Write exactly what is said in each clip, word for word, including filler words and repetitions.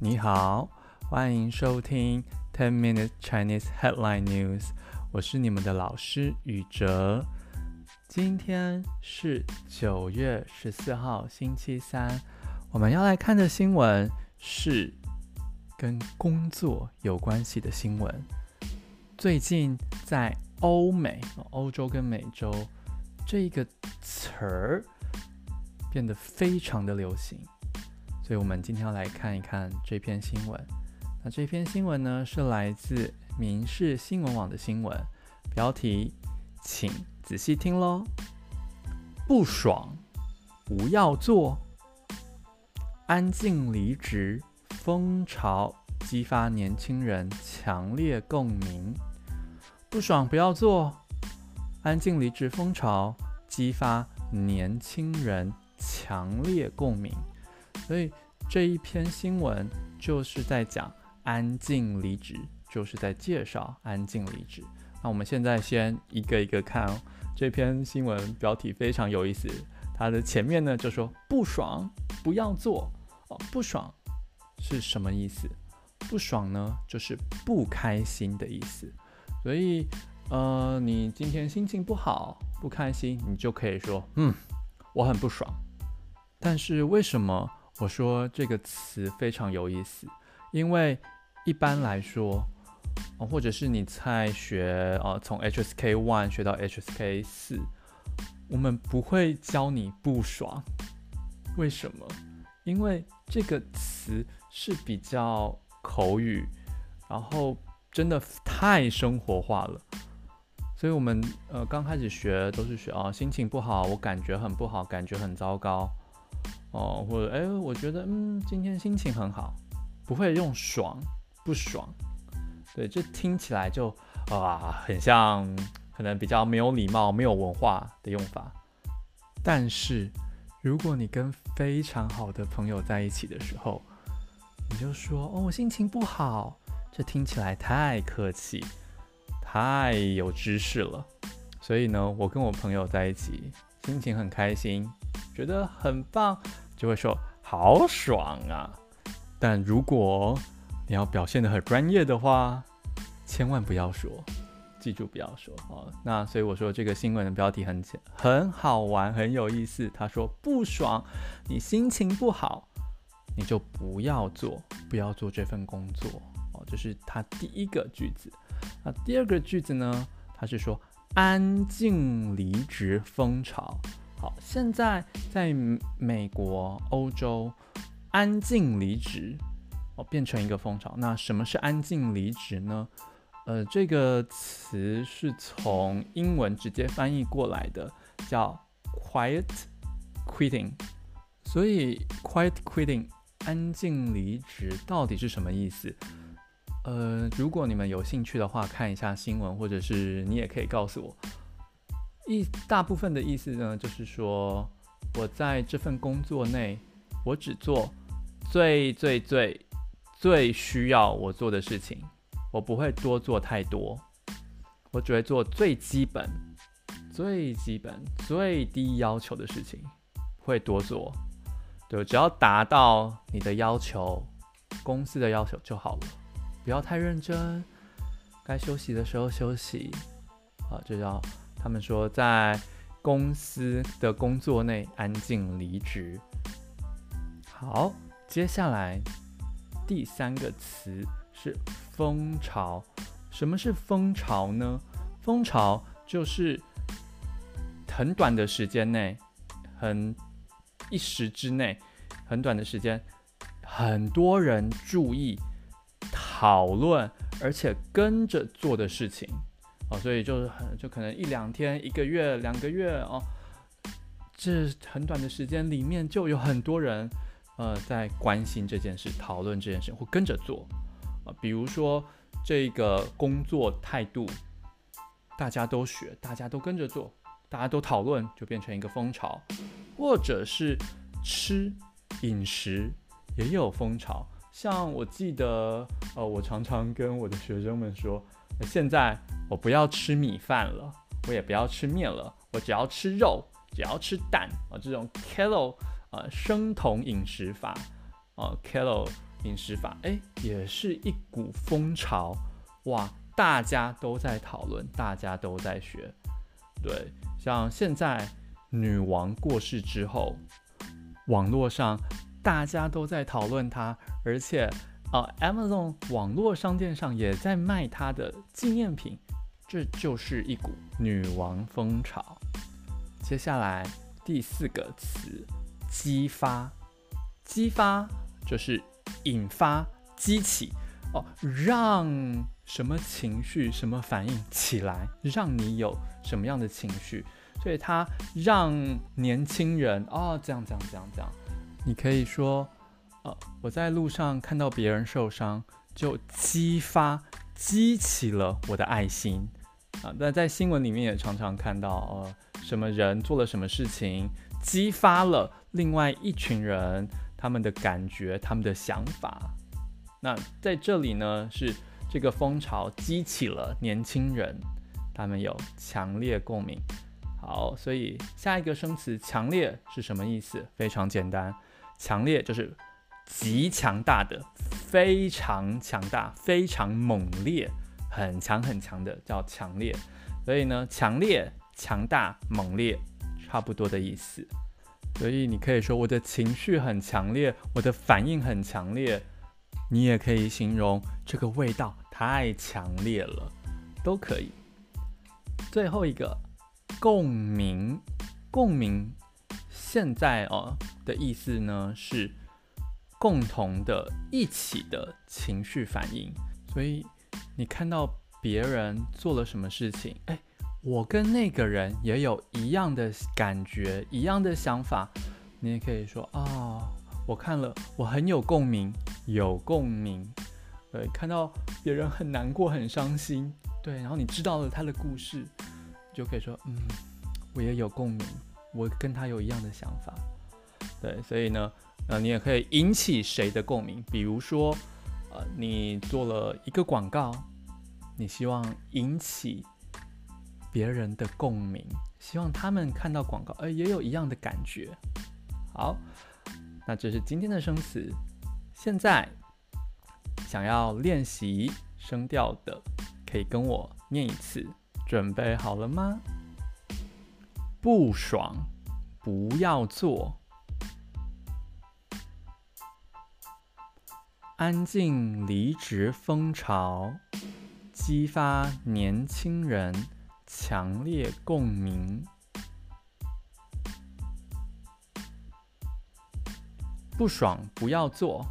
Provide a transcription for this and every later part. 你好，欢迎收听ten minute Chinese Headline News， 我是你们的老师宇哲。今天是九月十四号星期三，我们要来看的新闻是跟工作有关系的新闻。最近在欧美，欧洲跟美洲，这个词儿变得非常的流行。所以我们今天要来看一看这篇新闻。那这篇新闻呢，是来自民事新闻网的新闻，标题请仔细听咯。不爽不要做，安静离职风潮激发年轻人强烈共鸣。不爽不要做，安静离职风潮激发年轻人强烈共鸣。所以这一篇新闻就是在讲安静离职，就是在介绍安静离职。那我们现在先一个一个看哦。这篇新闻标题非常有意思，它的前面呢就说不爽不要做、哦、不爽是什么意思？不爽呢就是不开心的意思。所以呃，你今天心情不好不开心，你就可以说嗯，我很不爽。但是为什么我说这个词非常有意思？因为一般来说、哦、或者是你在学、呃、从 H S K 一 学到 H S K 四， 我们不会教你不爽。为什么？因为这个词是比较口语，然后真的太生活化了。所以我们、呃、刚开始学都是学、哦、心情不好，我感觉很不好，感觉很糟糕哦，或者哎，我觉得嗯，今天心情很好，不会用爽不爽，对，这听起来就啊，很像可能比较没有礼貌、没有文化的用法。但是如果你跟非常好的朋友在一起的时候，你就说哦，我心情不好，这听起来太客气、太有知识了。所以呢，我跟我朋友在一起，心情很开心，觉得很棒，就会说好爽啊。但如果你要表现得很专业的话，千万不要说，记住不要说、哦、那所以我说这个新闻的标题 很, 很好玩，很有意思。他说不爽，你心情不好，你就不要做，不要做这份工作、哦、这是他第一个句子。那第二个句子呢，他是说安静离职风潮。好，现在在美国、欧洲，安静离职、哦、变成一个风潮。那什么是安静离职呢？呃，这个词是从英文直接翻译过来的，叫 Quiet Quitting。所以 Quiet Quitting 安静离职到底是什么意思？呃，如果你们有兴趣的话，看一下新闻，或者是你也可以告诉我。一大部分的意思呢，就是说我在这份工作内，我只做最最最最需要我做的事情，我不会多做太多，我只会做最基本、最基本、最低要求的事情，不会多做。对，只要达到你的要求、公司的要求就好了，不要太认真，该休息的时候休息，啊，这叫。他们说在公司的工作内安静离职。好，接下来第三个词是风潮。什么是风潮呢？风潮就是很短的时间内，很一时之内，很短的时间，很多人注意、讨论，而且跟着做的事情。哦、所以 就, 就可能一两天、一个月、两个月、哦、这很短的时间里面就有很多人、呃、在关心这件事、讨论这件事或跟着做、呃、比如说这个工作态度，大家都学，大家都跟着做，大家都讨论，就变成一个风潮。或者是吃饮食也有风潮，像我记得、呃、我常常跟我的学生们说，现在我不要吃米饭了，我也不要吃面了，我只要吃肉，只要吃蛋、啊、这种 keto、呃、生酮饮食法、啊、keto 饮食法，哎，也是一股风潮，哇，大家都在讨论，大家都在学。对，像现在女王过世之后，网络上大家都在讨论她，而且、呃、Amazon 网络商店上也在卖她的纪念品，这就是一股女王风潮。接下来第四个词，激发。激发就是引发、激起、哦、让什么情绪、什么反应起来，让你有什么样的情绪，所以它让年轻人哦，这样这样这样这样，你可以说，呃，我在路上看到别人受伤，就激发、激起了我的爱心啊。那在新闻里面也常常看到，呃，什么人做了什么事情，激发了另外一群人他们的感觉、他们的想法。那在这里呢，是这个风潮激起了年轻人，他们有强烈共鸣。好，所以下一个生词强烈是什么意思？非常简单，强烈就是极强大的、非常强大、非常猛烈、很强很强的，叫强烈。所以呢，强烈、强大、猛烈，差不多的意思。所以你可以说我的情绪很强烈，我的反应很强烈，你也可以形容这个味道太强烈了，都可以。最后一个，共鸣。共鸣现在、哦、的意思呢是共同的、一起的情绪反应。所以你看到别人做了什么事情，哎，我跟那个人也有一样的感觉、一样的想法，你也可以说啊、哦，我看了，我很有共鸣，有共鸣。对，看到别人很难过、很伤心，对，然后你知道了他的故事，就可以说，嗯，我也有共鸣，我跟他有一样的想法。对，所以呢，呃，你也可以引起谁的共鸣，比如说，呃，你做了一个广告，你希望引起别人的共鸣，希望他们看到广告，呃，也有一样的感觉。好，那这是今天的生词。现在想要练习声调的，可以跟我念一次，准备好了吗？不爽，不要做。安静离职风潮，激发年轻人强烈共鸣。不爽不要做，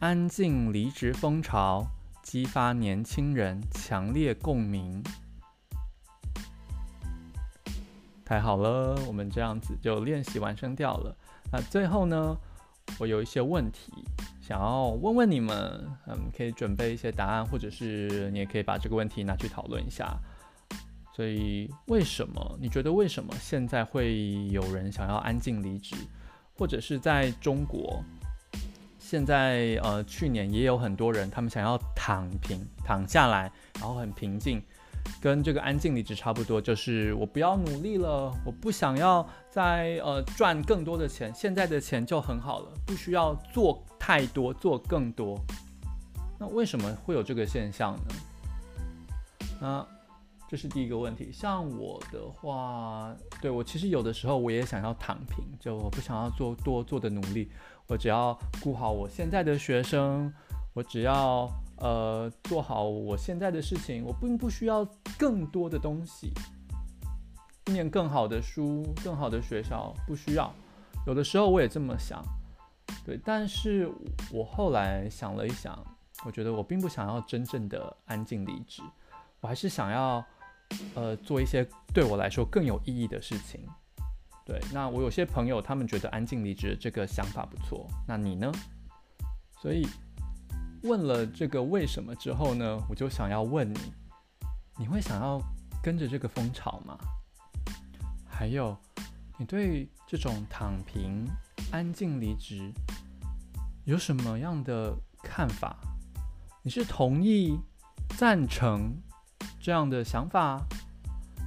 安静离职风潮，激发年轻人强烈共鸣。太好了，我们这样子就练习完声调了。那最后呢，我有一些问题想要问问你们，嗯，可以准备一些答案，或者是你也可以把这个问题拿去讨论一下。所以为什么你觉得为什么现在会有人想要安静离职，或者是在中国现在呃去年也有很多人他们想要躺平，躺下来，然后很平静，跟这个安静离职差不多，就是我不要努力了，我不想要再呃赚更多的钱，现在的钱就很好了，不需要做太多，做更多。那为什么会有这个现象呢？那这是第一个问题。像我的话，对，我其实有的时候我也想要躺平，就我不想要做多做的努力，我只要顾好我现在的学生，我只要呃，做好我现在的事情，我并不需要更多的东西，念更好的书、更好的学校，不需要。有的时候我也这么想，对，但是我后来想了一想，我觉得我并不想要真正的安静离职，我还是想要呃做一些对我来说更有意义的事情。对，那我有些朋友他们觉得安静离职这个想法不错，那你呢？所以问了这个为什么之后呢，我就想要问你，你会想要跟着这个风潮吗？还有，你对这种躺平、安静离职有什么样的看法？你是同意、赞成这样的想法，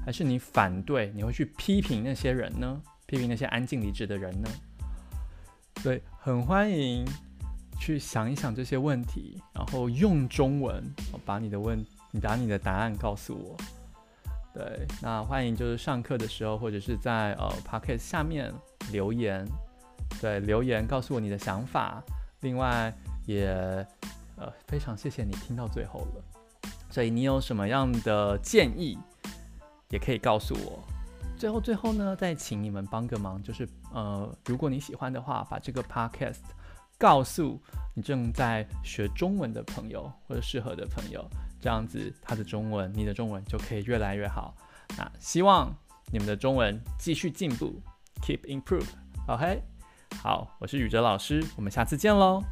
还是你反对？你会去批评那些人呢？批评那些安静离职的人呢？对，很欢迎去想一想这些问题，然后用中文把你的问你把你的答案告诉我。对，那欢迎就是上课的时候或者是在呃 Podcast 下面留言，对，留言告诉我你的想法。另外也呃非常谢谢你听到最后了，所以你有什么样的建议也可以告诉我。最后最后呢，再请你们帮个忙，就是呃如果你喜欢的话，把这个 Podcast 告诉你正在学中文的朋友或者适合的朋友，这样子他的中文你的中文就可以越来越好。那希望你们的中文继续进步， keep improve， OK， 好，我是宇哲老师，我们下次见咯。